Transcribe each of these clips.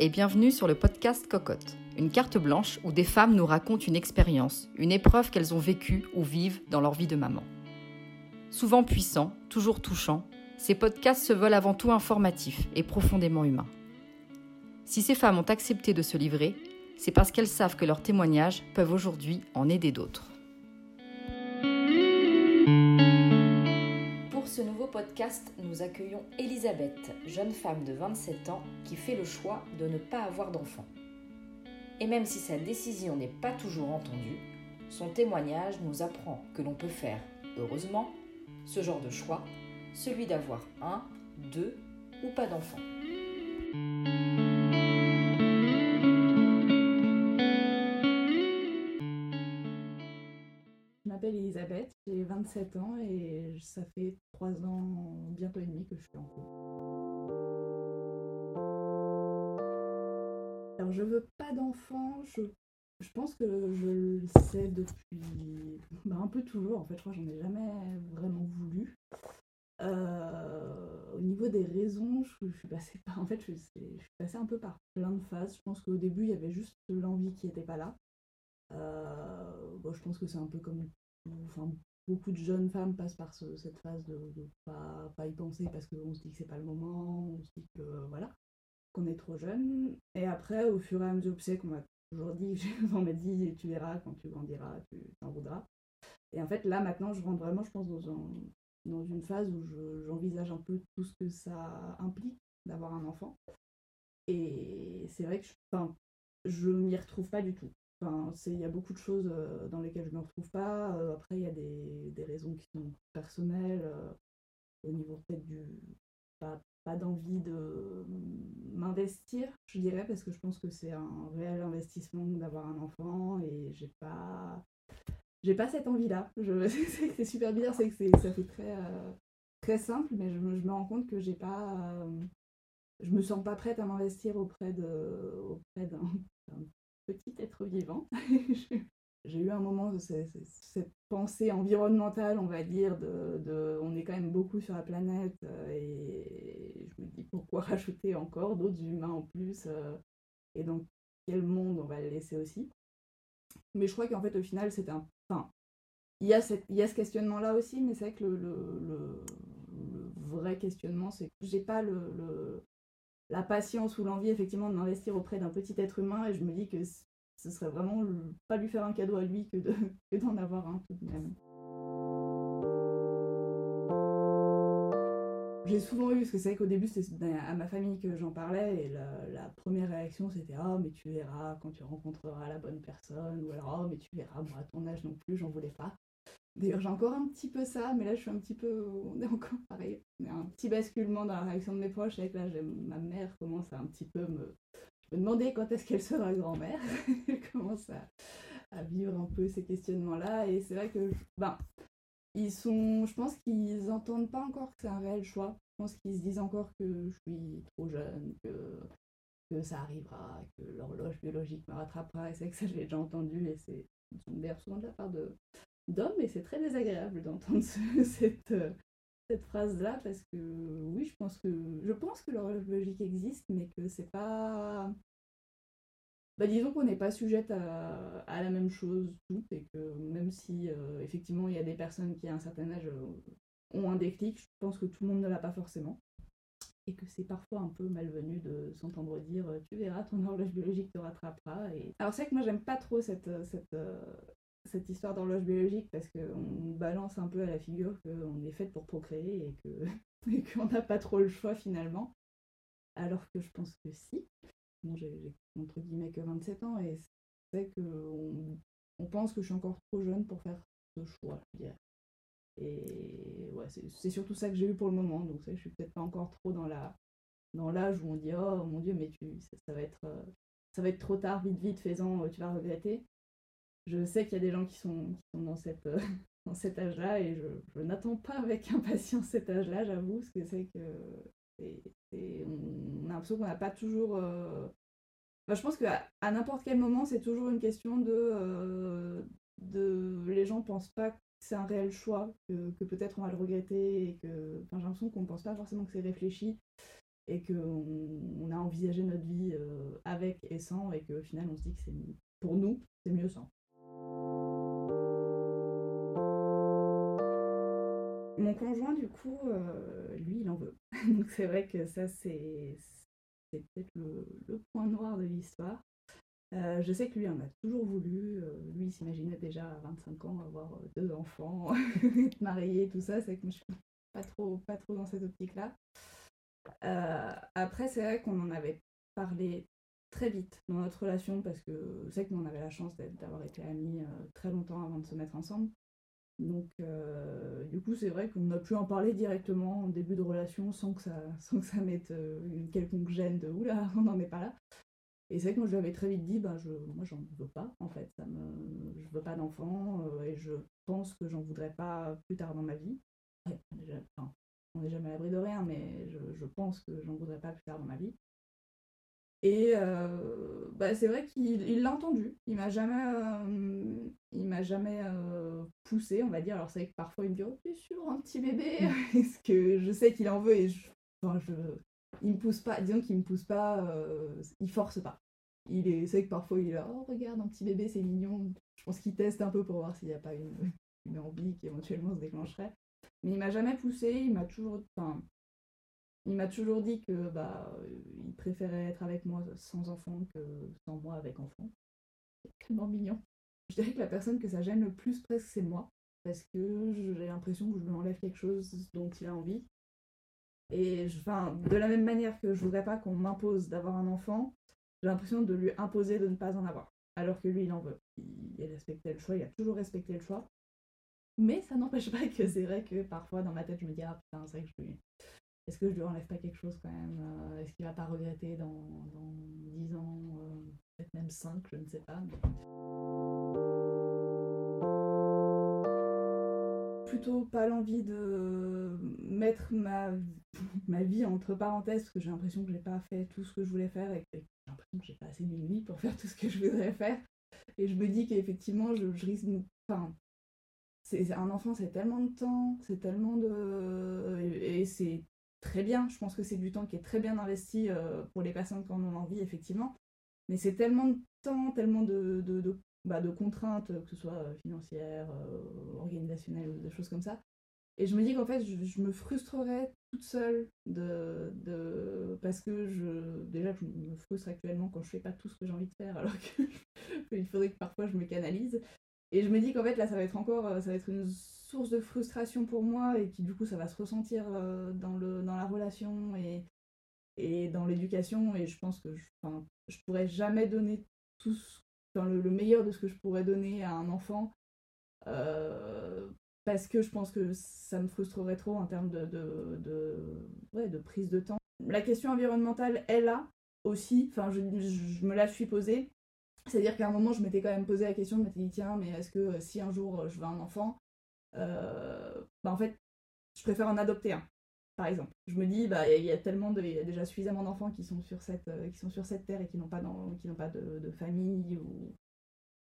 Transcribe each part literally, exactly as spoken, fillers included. et bienvenue sur le podcast Cocotte, une carte blanche où des femmes nous racontent une expérience, une épreuve qu'elles ont vécue ou vivent dans leur vie de maman. Souvent puissants, toujours touchants, ces podcasts se veulent avant tout informatifs et profondément humains. Si ces femmes ont accepté de se livrer, c'est parce qu'elles savent que leurs témoignages peuvent aujourd'hui en aider d'autres. Pour ce nouveau podcast, nous accueillons Elisabeth, jeune femme de vingt-sept ans qui fait le choix de ne pas avoir d'enfant. Et même si sa décision n'est pas toujours entendue, son témoignage nous apprend que l'on peut faire, heureusement, ce genre de choix, celui d'avoir un, deux ou pas d'enfant. Je m'appelle Elisabeth, j'ai vingt-sept ans et ça fait trois ans, bientôt et demi, que je suis en couple. Alors je veux pas d'enfant, je, je pense que je le sais depuis bah, un peu toujours, en fait je crois que j'en ai jamais vraiment voulu. Euh, au niveau des raisons, je, je suis passée par, en fait je, je suis passée un peu par plein de phases. Je pense qu'au début il y avait juste l'envie qui n'était pas là. Euh, bon, je pense que c'est un peu comme enfin, beaucoup de jeunes femmes passent par ce, cette phase de ne pas, pas y penser parce qu'on se dit que c'est pas le moment, on se dit que euh, voilà, qu'on est trop jeune. Et après, au fur et à mesure, tu sais qu'on m'a toujours dit, on m'a dit tu verras quand tu grandiras, tu t'en voudras. Et en fait, là maintenant, je rentre vraiment, je pense, dans, un, dans une phase où je, j'envisage un peu tout ce que ça implique d'avoir un enfant. Et c'est vrai que je, enfin, je m'y retrouve pas du tout. Enfin, c'est, il y a beaucoup de choses dans lesquelles je ne me retrouve pas. Euh, après, il y a des, des raisons qui sont personnelles, euh, au niveau peut-être du... Pas, pas d'envie de m'investir, je dirais, parce que je pense que c'est un réel investissement d'avoir un enfant et j'ai pas, j'ai pas cette envie-là. Je, c'est, c'est super bizarre, c'est que c'est, ça fait très, euh, très simple, mais je, je me rends compte que j'ai pas... Euh, je me sens pas prête à m'investir auprès, de, auprès d'un... d'un petit être vivant. J'ai eu un moment de cette, cette pensée environnementale, on va dire, de, de on est quand même beaucoup sur la planète et je me dis pourquoi rajouter encore d'autres humains en plus euh, et dans quel monde on va le laisser aussi. Mais je crois qu'en fait au final c'est un, enfin il y a cette, il y a ce questionnement là aussi, mais c'est vrai que le, le, le, le vrai questionnement c'est que j'ai pas le, le la patience ou l'envie effectivement de m'investir auprès d'un petit être humain et je me dis que ce serait vraiment le, pas lui faire un cadeau à lui que, de, que d'en avoir un tout de même. J'ai souvent eu, parce que c'est vrai qu'au début c'était à ma famille que j'en parlais et la, la première réaction c'était « Ah oh, mais tu verras quand tu rencontreras la bonne personne » ou alors « Ah oh, mais tu verras, moi à ton âge non plus, j'en voulais pas ». D'ailleurs j'ai encore un petit peu ça, mais là je suis un petit peu, on est encore pareil, on a un petit basculement dans la réaction de mes proches, avec là j'ai... ma mère commence à un petit peu me, me demander quand est-ce qu'elle sera grand-mère, elle commence à... à vivre un peu ces questionnements-là, et c'est vrai que, ben, ils sont, je pense qu'ils n'entendent pas encore que c'est un réel choix, je pense qu'ils se disent encore que je suis trop jeune, que, que ça arrivera, que l'horloge biologique me rattrapera, et c'est vrai que ça je l'ai déjà entendu, et c'est, d'ailleurs souvent de la part de... d'hommes, et c'est très désagréable d'entendre ce, cette, euh, cette phrase-là, parce que oui, je pense que je pense que l'horloge biologique existe, mais que c'est pas... Bah, disons qu'on n'est pas sujette à, à la même chose toutes, et que même si, euh, effectivement, il y a des personnes qui, à un certain âge, euh, ont un déclic, je pense que tout le monde ne l'a pas forcément, et que c'est parfois un peu malvenu de s'entendre dire « tu verras, ton horloge biologique te rattrapera ». Et... Alors c'est vrai que moi, j'aime pas trop cette... cette euh... cette histoire d'horloge biologique, parce qu'on balance un peu à la figure qu'on est faite pour procréer et, que, et qu'on n'a pas trop le choix finalement, alors que je pense que si. Bon, j'ai, j'ai entre guillemets que vingt-sept ans et c'est qu'on on pense que je suis encore trop jeune pour faire ce choix, je dirais. Et ouais, c'est, c'est surtout ça que j'ai eu pour le moment, donc ça, je suis peut-être pas encore trop dans, la, dans l'âge où on dit oh mon dieu, mais tu, ça, ça, va être, ça va être trop tard, vite, vite, fais-en, tu vas regretter. Je sais qu'il y a des gens qui sont, qui sont dans, cette, euh, dans cet âge-là et je, je n'attends pas avec impatience cet âge-là, j'avoue, parce que c'est que c'est, c'est, on, on a l'impression qu'on n'a pas toujours... Euh... Enfin, je pense qu'à à n'importe quel moment, c'est toujours une question de... Euh, de les gens ne pensent pas que c'est un réel choix, que, que peut-être on va le regretter, et que enfin, j'ai l'impression qu'on ne pense pas forcément que c'est réfléchi. et qu'on on a envisagé notre vie euh, avec et sans, et qu'au final on se dit que c'est pour nous, c'est mieux sans. Mon conjoint, du coup, euh, lui, il en veut. Donc c'est vrai que ça, c'est, c'est peut-être le, le point noir de l'histoire. Euh, je sais que lui en a toujours voulu, euh, lui il s'imaginait déjà à vingt-cinq ans avoir deux enfants, être marié, tout ça, c'est que je suis pas trop, pas trop dans cette optique-là. Euh, après c'est vrai qu'on en avait parlé très vite dans notre relation, parce que je sais que nous on avait la chance d'être, d'avoir été amis euh, très longtemps avant de se mettre ensemble. Donc euh, du coup c'est vrai qu'on a pu en parler directement en début de relation sans que ça, sans que ça mette euh, une quelconque gêne de « oula, on n'en est pas là ». Et c'est vrai que moi je lui avais très vite dit, ben je, moi j'en veux pas en fait, ça me, je veux pas d'enfant euh, et je pense que j'en voudrais pas plus tard dans ma vie. Ouais, déjà, enfin, on n'est jamais à l'abri de rien, mais je, je pense que j'en voudrais pas plus tard dans ma vie. Et euh, bah, c'est vrai qu'il il l'a entendu, il m'a jamais, euh, il m'a jamais euh, poussé, on va dire. Alors c'est vrai que parfois il me dit « oh t'es sûr, un petit bébé ?» Parce que je sais qu'il en veut et je... Enfin, je... Il me pousse pas, disons qu'il me pousse pas, euh, il force pas. Il est, c'est que parfois il est là, oh regarde un petit bébé c'est mignon. Je pense qu'il teste un peu pour voir s'il n'y a pas une, une envie qui éventuellement se déclencherait. Mais il m'a jamais poussé, il m'a toujours, enfin, il m'a toujours dit que bah, il préférait être avec moi sans enfant que sans moi avec enfant. C'est tellement mignon. Je dirais que la personne que ça gêne le plus presque c'est moi, parce que j'ai l'impression que je lui enlève quelque chose dont il a envie. Et je, enfin, de la même manière que je voudrais pas qu'on m'impose d'avoir un enfant, j'ai l'impression de lui imposer de ne pas en avoir, alors que lui il en veut. Il, il respectait le choix, il a toujours respecté le choix, mais ça n'empêche pas que c'est vrai que parfois dans ma tête je me dis « ah putain c'est vrai que je lui... est-ce que je lui enlève pas quelque chose quand même, est-ce qu'il va pas regretter dans, dans dix ans, euh, peut-être même cinq, je ne sais pas mais... » Plutôt pas l'envie de mettre ma, ma vie entre parenthèses, parce que j'ai l'impression que j'ai pas fait tout ce que je voulais faire et que j'ai l'impression que j'ai pas assez de nuit pour faire tout ce que je voudrais faire. Et je me dis qu'effectivement, je, je risque. Enfin, c'est, un enfant, c'est tellement de temps, c'est tellement de. Et, et c'est très bien, je pense que c'est du temps qui est très bien investi euh, pour les personnes qui en ont envie, effectivement. Mais c'est tellement de temps, tellement de. de, de Bah de contraintes, que ce soit financières, euh, organisationnelles, des choses comme ça. Et je me dis qu'en fait, je, je me frustrerais toute seule de, de, parce que je, déjà, je me frustre actuellement quand je fais pas tout ce que j'ai envie de faire, alors qu'il faudrait que parfois je me canalise. Et je me dis qu'en fait, là, ça va être encore, ça va être une source de frustration pour moi et qui, du coup, ça va se ressentir dans, le, dans la relation et, et dans l'éducation. Et je pense que je, enfin, je pourrais jamais donner tout ce Enfin, le, le meilleur de ce que je pourrais donner à un enfant, euh, parce que je pense que ça me frustrerait trop en termes de, de, de, ouais, de prise de temps. La question environnementale est là aussi, enfin, je, je me la suis posée, c'est-à-dire qu'à un moment je m'étais quand même posé la question, je m'étais dit tiens mais est-ce que si un jour je veux un enfant, euh, bah en fait je préfère en adopter un. Par exemple, je me dis, bah, il y a tellement de, y a déjà suffisamment d'enfants qui sont sur cette, euh, qui sont sur cette terre et qui n'ont pas, dans, qui n'ont pas de, de famille ou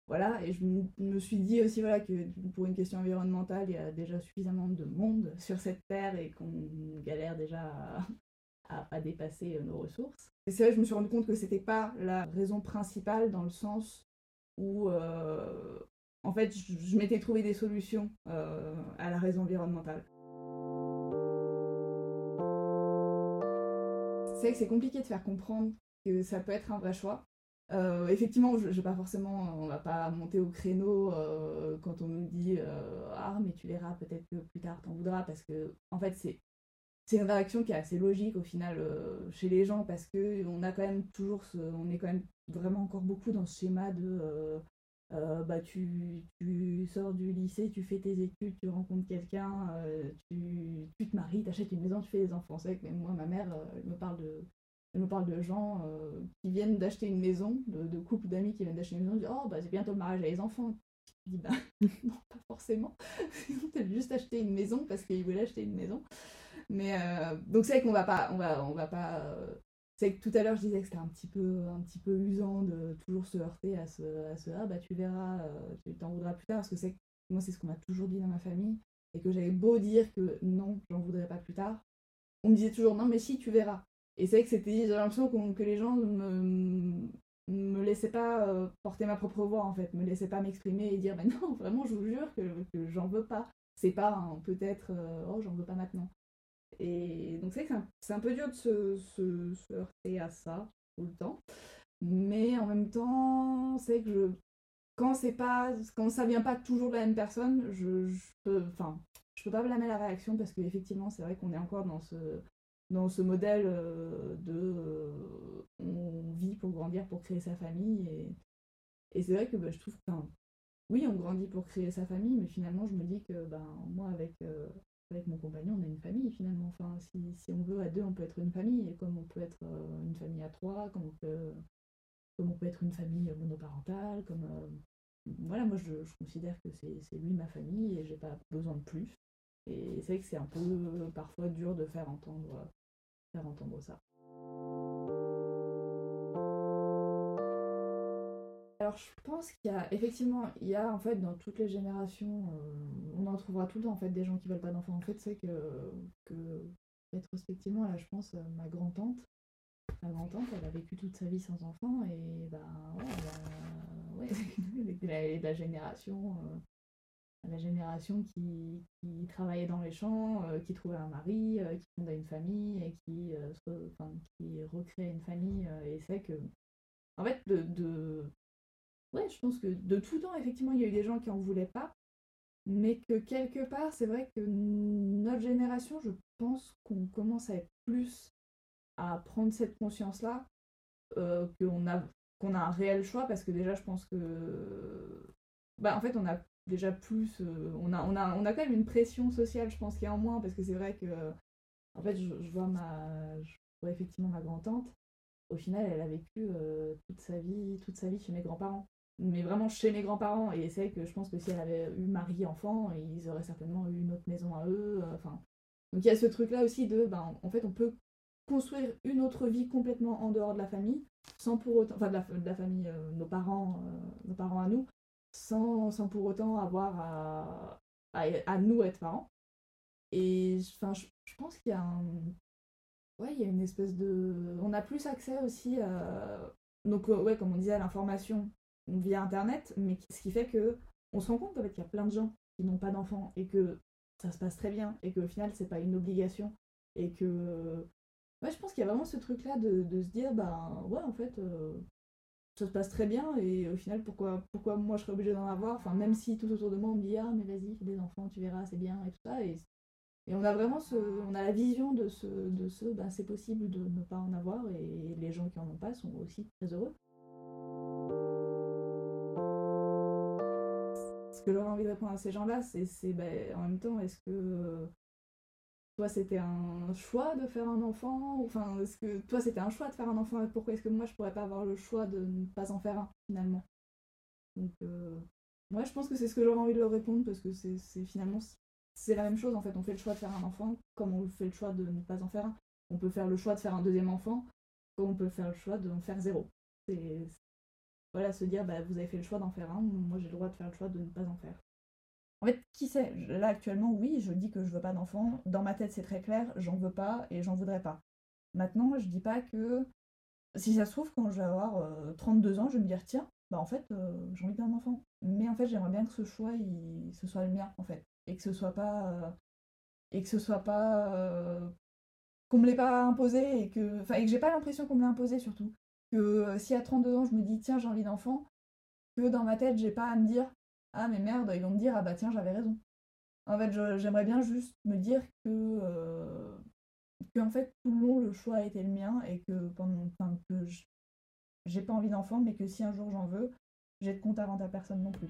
voilà. Et je m- me suis dit aussi voilà que pour une question environnementale, il y a déjà suffisamment de monde sur cette terre et qu'on galère déjà à, à pas dépasser nos ressources. Et c'est vrai, je me suis rendu compte que c'était pas la raison principale dans le sens où, euh, en fait, je, je m'étais trouvé des solutions euh, à la raison environnementale. C'est vrai que c'est compliqué de faire comprendre que ça peut être un vrai choix. Euh, effectivement, je, je pas forcément, on va pas monter au créneau euh, quand on nous dit euh, ah mais tu verras, peut-être que plus tard t'en voudras, parce que en fait c'est c'est une réaction qui est assez logique au final euh, chez les gens, parce que on a quand même toujours, ce, on est quand même vraiment encore beaucoup dans ce schéma de euh, euh, bah tu tu sors du lycée, tu fais tes études, tu rencontres quelqu'un, euh, tu tu te maries, t'achètes une maison, tu fais des enfants. C'est vrai que même moi, ma mère, elle me parle de, elle me parle de gens euh, qui viennent d'acheter une maison, de, de couples d'amis qui viennent d'acheter une maison, qui disent oh bah c'est bientôt le mariage et les enfants. Je dis bah non, pas forcément. T'as juste acheté une maison parce qu'ils voulaient acheter une maison. Mais euh, donc c'est vrai qu'on va pas, on va on va pas. Euh, C'est que tout à l'heure je disais que c'était un petit peu, un petit peu usant de toujours se heurter à ce, à ce ah bah tu verras, tu t'en voudras plus tard, parce que c'est que moi c'est ce qu'on m'a toujours dit dans ma famille, et que j'avais beau dire que non, j'en voudrais pas plus tard, on me disait toujours non mais si tu verras, Et c'est vrai que c'était, j'avais l'impression que, que les gens me, me laissaient pas euh, porter ma propre voix, en fait, me laissaient pas m'exprimer et dire, ben non, vraiment, je vous jure que, que j'en veux pas. C'est pas, hein, peut-être, euh, oh, j'en veux pas maintenant. Et donc c'est vrai que c'est un, c'est un peu dur de se, se, se heurter à ça tout le temps. Mais en même temps, c'est que je, quand, c'est pas, quand ça vient pas toujours de la même personne, je, je peux, enfin, je peux pas blâmer la réaction, parce qu'effectivement, c'est vrai qu'on est encore dans ce... dans ce modèle de euh, on vit pour grandir, pour créer sa famille, et, et c'est vrai que bah, je trouve que oui, on grandit pour créer sa famille, mais finalement je me dis que bah, moi avec, euh, avec mon compagnon on est une famille finalement, enfin, si, si on veut à deux on peut être une famille, et comme on peut être euh, une famille à trois, comme on peut, comme on peut être une famille monoparentale, comme euh, voilà, moi je, je considère que c'est, c'est lui ma famille et j'ai pas besoin de plus. Et c'est vrai que c'est un peu euh, parfois dur de faire entendre, euh, faire entendre ça. Alors je pense qu'il y a effectivement, il y a en fait dans toutes les générations, euh, on en trouvera tout le temps en fait des gens qui veulent pas d'enfants. En fait c'est que, que rétrospectivement là je pense euh, ma grand-tante, ma grand-tante elle a vécu toute sa vie sans enfants, et bah ouais, elle a, ouais de, la, de la génération. Euh, la génération qui, qui travaillait dans les champs, euh, qui trouvait un mari, euh, qui fondait une famille, et qui, euh, se, enfin, qui recréait une famille. Euh, et c'est que, en fait, de, de... Ouais, je pense que de tout temps, effectivement, il y a eu des gens qui n'en voulaient pas, mais que quelque part, c'est vrai que notre génération, je pense qu'on commence à être plus à prendre cette conscience-là, euh, qu'on a, qu'on a un réel choix, parce que déjà, je pense que... Bah, en fait, on a... Déjà plus, euh, on, a, on, a, on a quand même une pression sociale, je pense qu'il y a en moins, parce que c'est vrai que, en fait, je, je, vois, ma, je vois effectivement ma grand-tante, au final, elle a vécu euh, toute sa vie, toute sa vie chez mes grands-parents, mais vraiment chez mes grands-parents, et c'est vrai que je pense que si elle avait eu mari et enfant, ils auraient certainement eu une autre maison à eux, enfin, euh, donc il y a ce truc-là aussi de, ben, en fait, on peut construire une autre vie complètement en dehors de la famille, sans pour autant, enfin, de la, de la famille, euh, nos parents, euh, nos parents à nous, Sans, sans pour autant avoir à, à, à nous être parents. Et enfin, je, je pense qu'il y a un... Ouais, il y a une espèce de... On a plus accès aussi à... Donc, ouais, comme on disait, à l'information via Internet, mais ce qui fait que on se rend compte en fait, qu'il y a plein de gens qui n'ont pas d'enfants et que ça se passe très bien et qu'au final, c'est pas une obligation. Et que... Ouais, je pense qu'il y a vraiment ce truc-là de, de se dire, ben, ouais, en fait... Euh... ça se passe très bien, et au final, pourquoi, pourquoi moi je serais obligée d'en avoir, enfin, même si tout autour de moi on me dit « Ah, mais vas-y, fais des enfants, tu verras, c'est bien », et tout ça, et, et on a vraiment ce, on a la vision de ce, de ce ben, c'est possible de ne pas en avoir, et les gens qui en ont pas sont aussi très heureux. Ce que j'aurais envie de répondre à ces gens-là, c'est, c'est ben, en même temps, est-ce que... Toi, c'était un choix de faire un enfant, enfin, est-ce que toi, c'était un choix de faire un enfant, et pourquoi est-ce que moi, je pourrais pas avoir le choix de ne pas en faire un, finalement? Donc, euh... ouais, je pense que c'est ce que j'aurais envie de leur répondre, parce que c'est, c'est finalement, c'est la même chose, en fait. On fait le choix de faire un enfant, comme on fait le choix de ne pas en faire un. On peut faire le choix de faire un deuxième enfant, comme on peut faire le choix d'en faire zéro. C'est, voilà, se dire, bah, vous avez fait le choix d'en faire un, moi, j'ai le droit de faire le choix de ne pas en faire. En fait, qui sait? Là, actuellement, oui, je dis que je veux pas d'enfant. Dans ma tête, c'est très clair, j'en veux pas et j'en voudrais pas. Maintenant, je dis pas que... Si ça se trouve, quand je vais avoir euh, trente-deux ans, je vais me dire, tiens, bah en fait, euh, j'ai envie d'un enfant. Mais en fait, j'aimerais bien que ce choix, il... ce soit le mien, en fait. Et que ce soit pas... Euh... Et que ce soit pas... Euh... Qu'on me l'ait pas imposé et que... Enfin, et que j'ai pas l'impression qu'on me l'ait imposé, surtout. Que euh, si à trente-deux ans, je me dis, tiens, j'ai envie d'enfant, que dans ma tête, j'ai pas à me dire... Ah mais merde, ils vont me dire, ah bah tiens, j'avais raison. En fait, je, j'aimerais bien juste me dire que, euh, que en fait, tout le long, le choix a été le mien, et que, pendant, enfin, que je, j'ai pas envie d'enfant, mais que si un jour j'en veux, j'ai de compte à rendre à personne non plus.